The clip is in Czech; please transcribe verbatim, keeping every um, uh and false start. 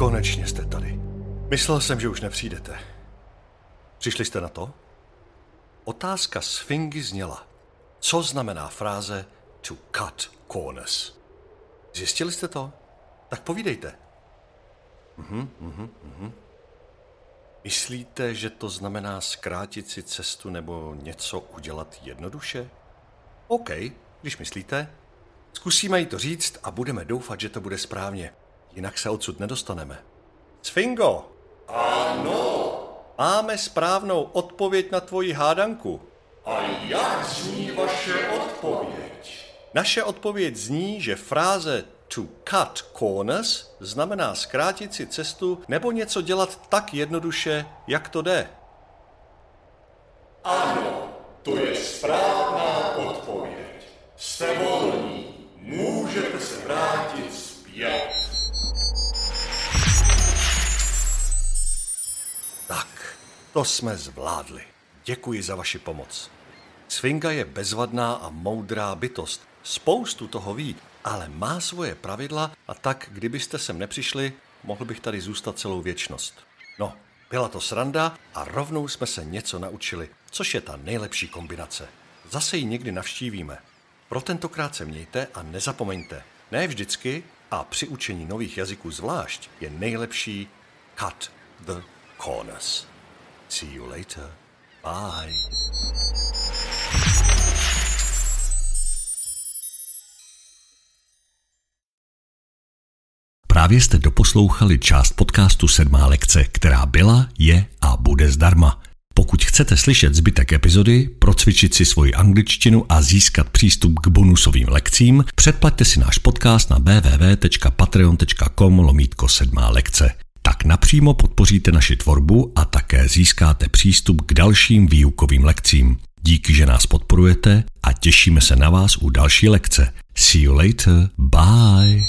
Konečně jste tady. Myslel jsem, že už nepřijdete. Přišli jste na to? Otázka Sfingy zněla, co znamená fráze to cut corners. Zjistili jste to? Tak povídejte. Mhm, mhm, mhm. Myslíte, že to znamená zkrátit si cestu nebo něco udělat jednoduše? OK, když myslíte. Zkusíme jí to říct a budeme doufat, že to bude správně. Jinak se odsud nedostaneme. Sfingo! Ano! Máme správnou odpověď na tvoji hádanku. A jak zní vaše odpověď? Naše odpověď zní, že fráze to cut corners znamená zkrátit si cestu nebo něco dělat tak jednoduše, jak to jde. Ano, to je správná odpověď. Jste volní, můžete se vrátit zpět. Tak, to jsme zvládli. Děkuji za vaši pomoc. Sfinga je bezvadná a moudrá bytost. Spoustu toho ví, ale má svoje pravidla a tak, kdybyste sem nepřišli, mohl bych tady zůstat celou věčnost. No, byla to sranda a rovnou jsme se něco naučili, což je ta nejlepší kombinace. Zase ji někdy navštívíme. Pro tentokrát se mějte a nezapomeňte. Ne vždycky a při učení nových jazyků zvlášť je nejlepší cut the corners. See you later. Bye. Právě jste doposlouchali část podcastu Sedmá lekce, která byla, je a bude zdarma. Pokud chcete slyšet zbytek epizody, procvičit si svoji angličtinu a získat přístup k bonusovým lekcím, předplaťte si náš podcast na w w w tečka patreon tečka com lomítko sedmá lekce. Tak napřímo podpoříte naši tvorbu a také získáte přístup k dalším výukovým lekcím. Díky, že nás podporujete a těšíme se na vás u další lekce. See you later. Bye.